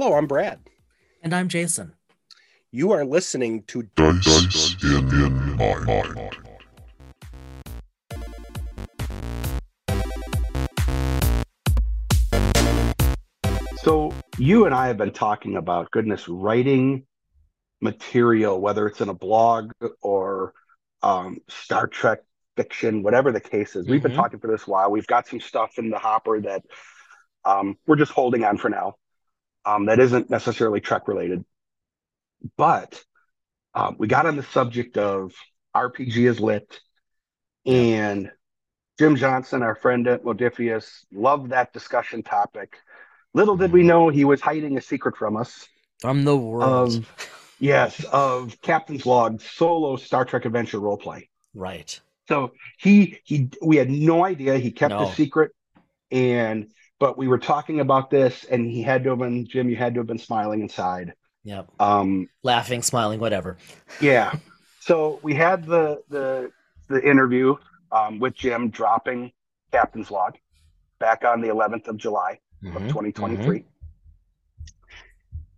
Hello, I'm Brad. And I'm Jason. You are listening to Dice in Mind. So you and I have been talking about, goodness, writing material, whether it's in a blog or Star Trek fiction, whatever the case is. Mm-hmm. We've been talking for this while. We've got some stuff in the hopper that we're just holding on for now. That isn't necessarily Trek related. But we got on the subject of RPG is lit, and Jim Johnson, our friend at Modiphius, loved that discussion topic. Little did we know he was hiding a secret from us. From the world. Of Captain's Log Solo Star Trek Adventure Roleplay. Right. So we had no idea. He kept the secret, but we were talking about this, and he had to have been, Jim, you had to have been smiling inside. Yep. Laughing, smiling, whatever. Yeah. So we had the interview with Jim dropping Captain's Log back on the 11th of July of 2023.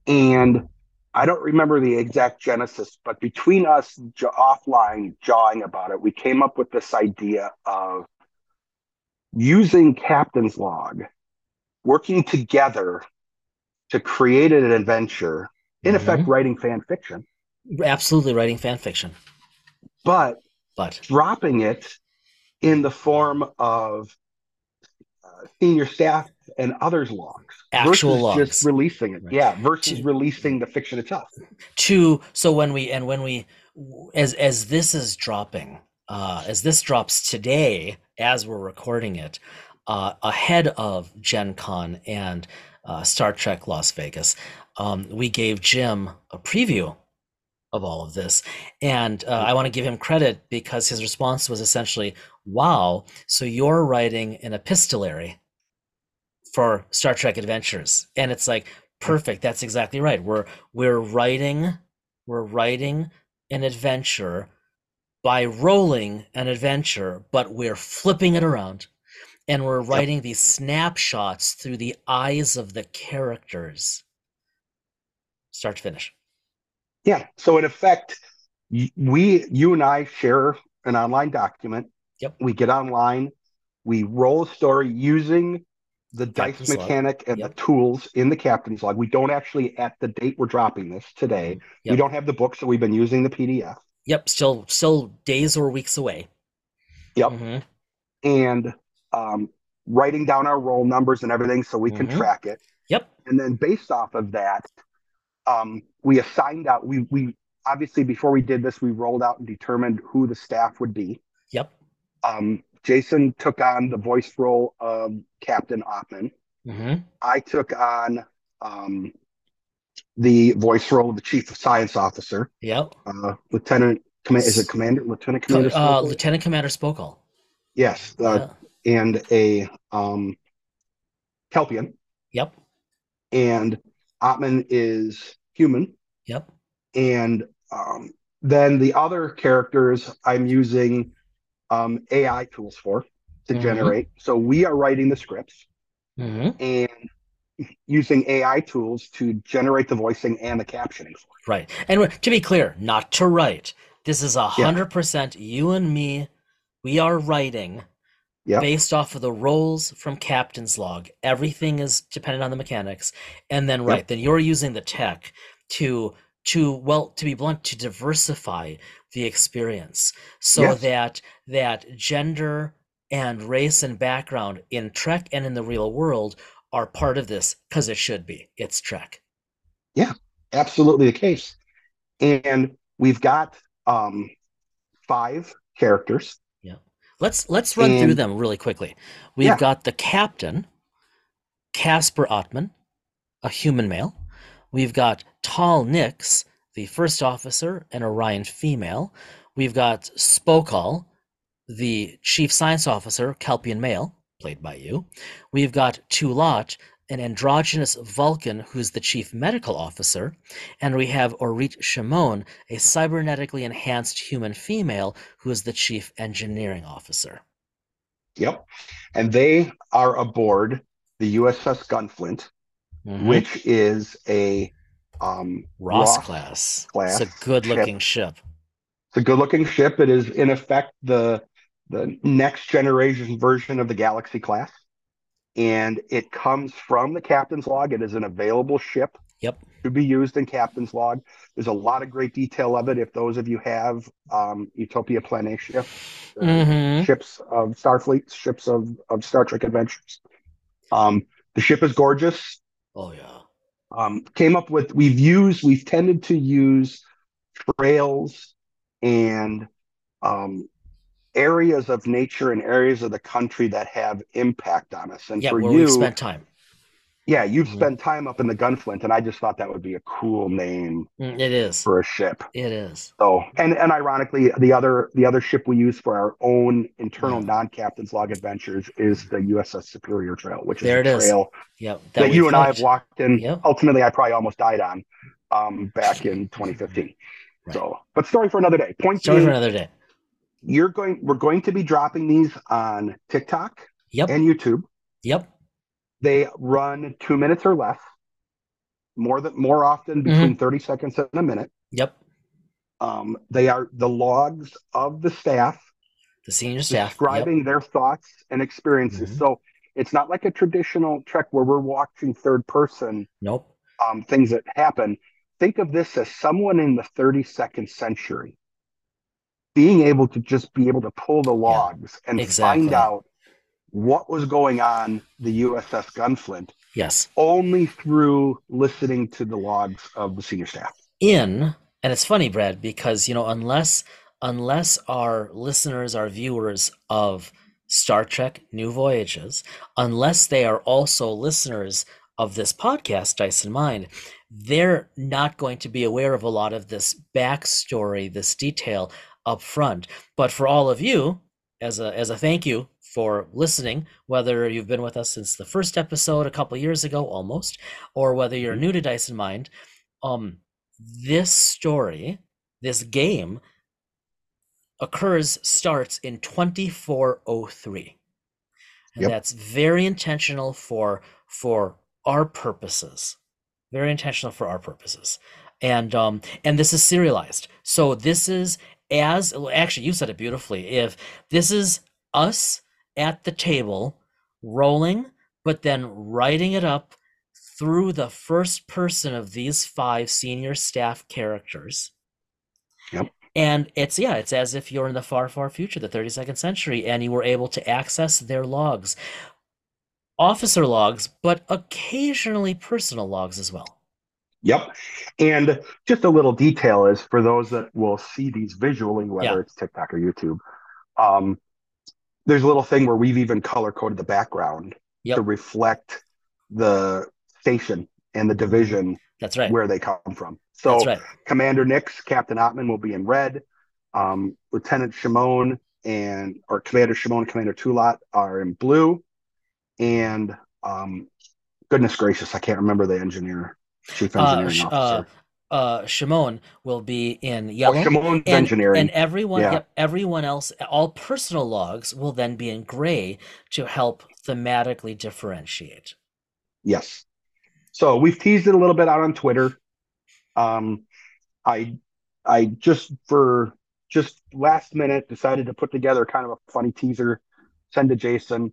Mm-hmm. And I don't remember the exact genesis, but between us offline jawing about it, we came up with this idea of using Captain's Log, working together to create an adventure. In effect, writing fan fiction. Absolutely writing fan fiction. But dropping it in the form of senior staff and others' logs. Actual logs. Just releasing it. Right. Yeah, versus releasing the fiction itself. So when this is dropping, as this drops today, as we're recording it, ahead of Gen Con and Star Trek Las Vegas, we gave Jim a preview of all of this, and I want to give him credit because his response was essentially, wow, so you're writing an epistolary for Star Trek Adventures. And it's like, perfect, that's exactly right. We're writing an adventure by rolling an adventure, but we're flipping it around. And we're writing these snapshots through the eyes of the characters, start to finish. Yeah. So in effect, you and I share an online document. Yep. We get online. We roll a story using the Captain's dice mechanic and the tools in the Captain's Log. We don't actually, at the date we're dropping this today, we don't have the book, so we've been using the PDF. Yep. Still days or weeks away. Yep. Mm-hmm. And writing down our roll numbers and everything so we can track it. Yep. And then based off of that, we assigned out, we obviously, before we did this, we rolled out and determined who the staff would be. Yep. Jason took on the voice role of Captain Ottman. Mm-hmm. I took on the voice role of the Chief of Science Officer. Yep. Lieutenant Commander Spokal? Lieutenant Commander Spokal. Yes. And a Kelpian. Yep. And Ottman is human. Yep. And then the other characters I'm using AI tools to generate. So we are writing the scripts and using AI tools to generate the voicing and the captioning. Right. And to be clear, not to write. This is 100% you and me. We are writing. Yep. Based off of the rolls from Captain's Log, everything is dependent on the mechanics, and then then you're using the tech to be blunt, to diversify the experience so that gender and race and background in Trek and in the real world are part of this because it should be. It's Trek. Yeah, absolutely the case. And we've got 5 characters. Let's run through them really quickly. We've got the captain, Casper Ottman, a human male. We've got Tal Nix, the first officer, an Orion female. We've got Spokal, the chief science officer, Kelpian male, played by you. We've got Tulot, an androgynous Vulcan who's the chief medical officer, and we have Orit Shimon, a cybernetically enhanced human female who is the chief engineering officer. Yep. And they are aboard the USS Gunflint, which is a Ross-class. It's a good-looking ship. It's a good-looking ship. It is, in effect, the next-generation version of the galaxy-class, and it comes from the Captain's Log. It is an available ship to be used in Captain's Log. There's a lot of great detail of it. If those of you have Utopia Planitia, ships of Starfleet, ships of Star Trek Adventures. The ship is gorgeous. Oh, yeah. Came up with, we've tended to use trails and areas of nature and areas of the country that have impact on us. And for you, spent time. Yeah, you've spent time up in the Gunflint, and I just thought that would be a cool name. It is for a ship. It is. So, and ironically, the other ship we use for our own internal non-Captain's Log adventures is the USS Superior Trail, which is a trail that you and I have walked in. Yep. Ultimately, I probably almost died on back in 2015. Right. So, but story for another day. Story for another day. We're going to be dropping these on TikTok and YouTube. They run 2 minutes or less, more often between 30 seconds and a minute. They are the logs of the staff, the senior staff, describing their thoughts and experiences. So it's not like a traditional Trek where we're watching third person. Things that happen. Think of this as someone in the 32nd century being able to pull the logs and find out what was going on the USS Gunflint only through listening to the logs of the senior staff. And it's funny, Brad, because unless our listeners, our viewers of Star Trek New Voyages, unless they are also listeners of this podcast, Dice in Mind, they're not going to be aware of a lot of this backstory, this detail up front. But for all of you, as a thank you for listening, whether you've been with us since the first episode a couple years ago almost, or whether you're new to Dice in Mind, this story, this game, starts in 2403. And that's very intentional for our purposes. Very intentional for our purposes. And this is serialized. So this is, actually you said it beautifully, if this is us at the table rolling, but then writing it up through the first person of these 5 senior staff characters. And it's as if you're in the far, far future, the 32nd century, and you were able to access their logs, officer logs, but occasionally personal logs as well. And just a little detail is for those that will see these visually, whether it's TikTok or YouTube, there's a little thing where we've even color-coded the background to reflect the station and the division where they come from. So Commander Nix, Captain Ottman will be in red. Lieutenant Shimon or Commander Shimon and Commander Tulot are in blue. And goodness gracious, I can't remember the engineer, chief engineering officer. Shimon will be in yellow, Shimon's engineering, and everyone else, all personal logs will then be in gray to help thematically differentiate. So we've teased it a little bit out on Twitter. I just last minute decided to put together kind of a funny teaser, send to Jason.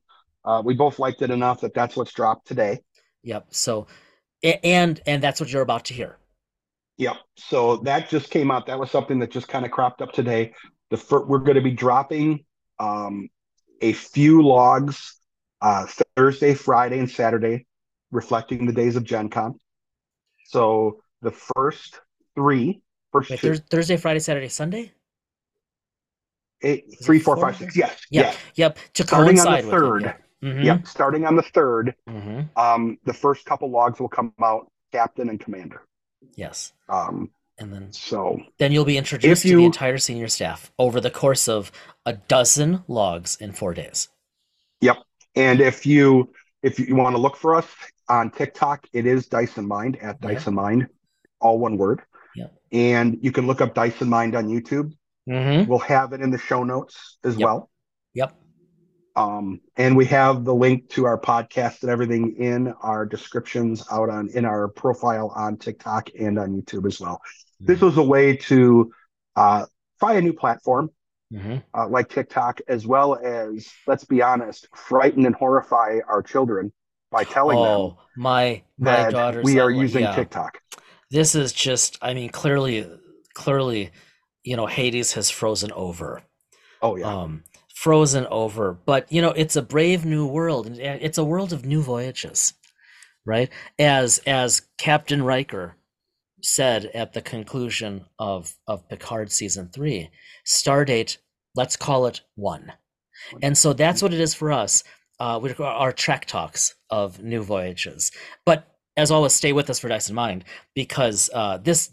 We both liked it enough that that's what's dropped today. So and that's what you're about to hear. So that just came out. That was something that just kind of cropped up today. We're going to be dropping a few logs Thursday, Friday, and Saturday, reflecting the days of Gen Con. So the first 3. Thursday, Friday, Saturday, Sunday? 3, 4, 5, 6. To coincide with it. Starting on the 3rd, the first couple logs will come out, Captain and Commander. And then you'll be introduced to the entire senior staff over the course of a dozen logs in 4 days. And if you want to look for us on TikTok, it is Dice in Mind at Dice in Mind, all one word. And you can look up Dice in Mind on YouTube. We'll have it in the show notes as well. And we have the link to our podcast and everything in our descriptions out on in our profile on TikTok and on YouTube as well. Mm-hmm. This was a way to try a new platform like TikTok, as well as, let's be honest, frighten and horrify our children by telling them my daughter's we are using TikTok. This is just, I mean, clearly, you know, Hades has frozen over. Oh yeah. Frozen over, but you know, it's a brave new world, and it's a world of new voyages, right? As Captain Riker said at the conclusion of Picard season 3, Stardate, let's call it 1. And so that's what it is for us. With our Trek talks of new voyages. But as always, stay with us for Dice in Mind, because this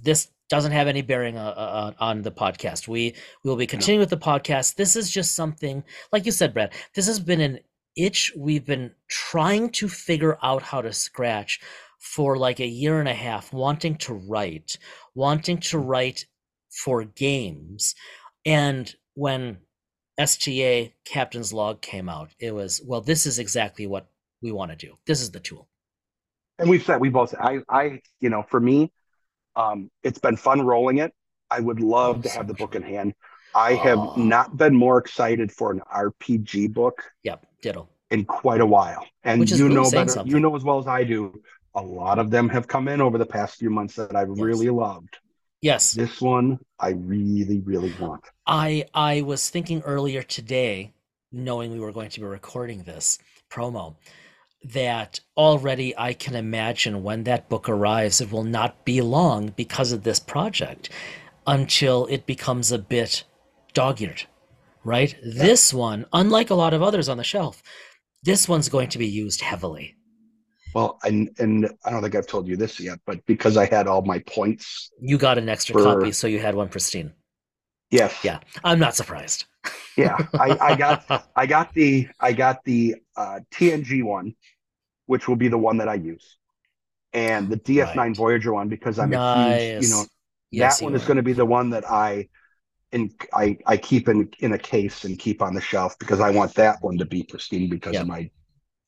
doesn't have any bearing on the podcast. We will be continuing with the podcast. This is just something, like you said, Brad, this has been an itch we've been trying to figure out how to scratch for like a year and a half, wanting to write for games. And when STA Captain's Log came out, it was, well, this is exactly what we want to do. This is the tool. And we've said, I you know, for me, it's been fun rolling it. I would love to have the book in hand. I have not been more excited for an RPG book. Yep, ditto. In quite a while. And you know better, you know as well as I do, a lot of them have come in over the past few months that I've really loved. Yes. This one I really, really want. I was thinking earlier today, knowing we were going to be recording this promo, that already I can imagine when that book arrives, it will not be long because of this project until it becomes a bit dog-eared, right? Yeah. This one, unlike a lot of others on the shelf, this one's going to be used heavily. Well, and I don't think I've told you this yet, but because I had all my points. You got an extra copy, so you had one pristine. Yes. Yeah. I'm not surprised. Yeah. I got the TNG one, which will be the one that I use, and the DS9 Voyager one, because I'm a huge, you know, that one is going to be the one that I keep in a case and keep on the shelf, because I want that one to be pristine because of my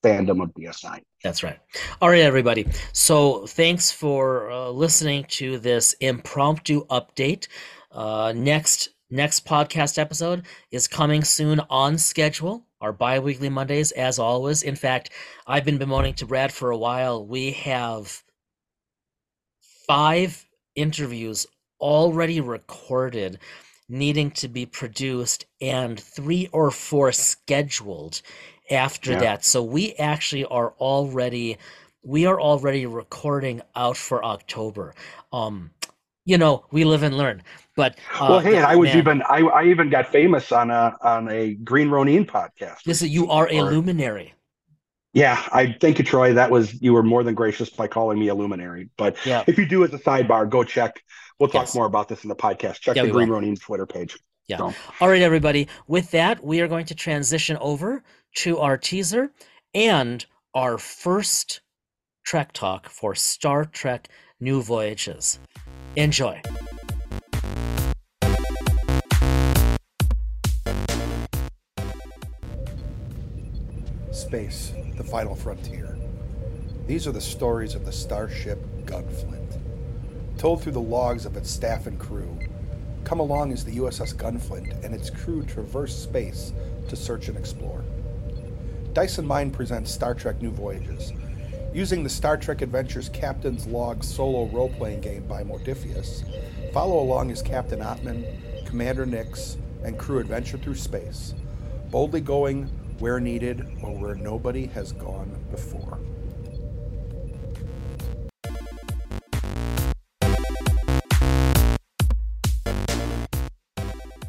fandom of DS9. That's right. All right, everybody. So thanks for listening to this impromptu update. Next podcast episode is coming soon on schedule, our bi-weekly Mondays, as always. In fact, I've been bemoaning to Brad for a while. We have 5 interviews already recorded, needing to be produced, and 3 or 4 scheduled after that. So we actually are already recording out for October. You know, we live and learn. But well, hey, and I was even got famous on a Green Ronin podcast. You are a luminary. Yeah, I thank you, Troy. You were more than gracious by calling me a luminary. But if you do, as a sidebar, go check. We'll talk more about this in the podcast. Check the Green Ronin Twitter page. Yeah. So. All right, everybody. With that, we are going to transition over to our teaser and our first Trek talk for Star Trek New Voyages. Enjoy. Space, the final frontier. These are the stories of the Starship Gunflint. Told through the logs of its staff and crew, come along as the USS Gunflint and its crew traverse space to search and explore. Dice in Mind presents Star Trek New Voyages. Using the Star Trek Adventures Captain's Log Solo Roleplaying Game by Modiphius, follow along as Captain Ottman, Commander Nix, and crew adventure through space, boldly going where needed or where nobody has gone before.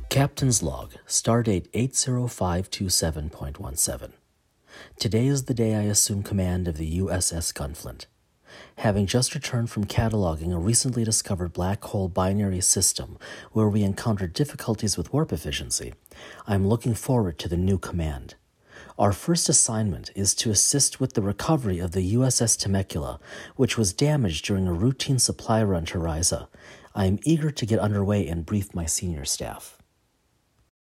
Captain's Log, Stardate 80527.17. Today is the day I assume command of the USS Gunflint. Having just returned from cataloging a recently discovered black hole binary system where we encountered difficulties with warp efficiency, I am looking forward to the new command. Our first assignment is to assist with the recovery of the USS Temecula, which was damaged during a routine supply run to Risa. I am eager to get underway and brief my senior staff.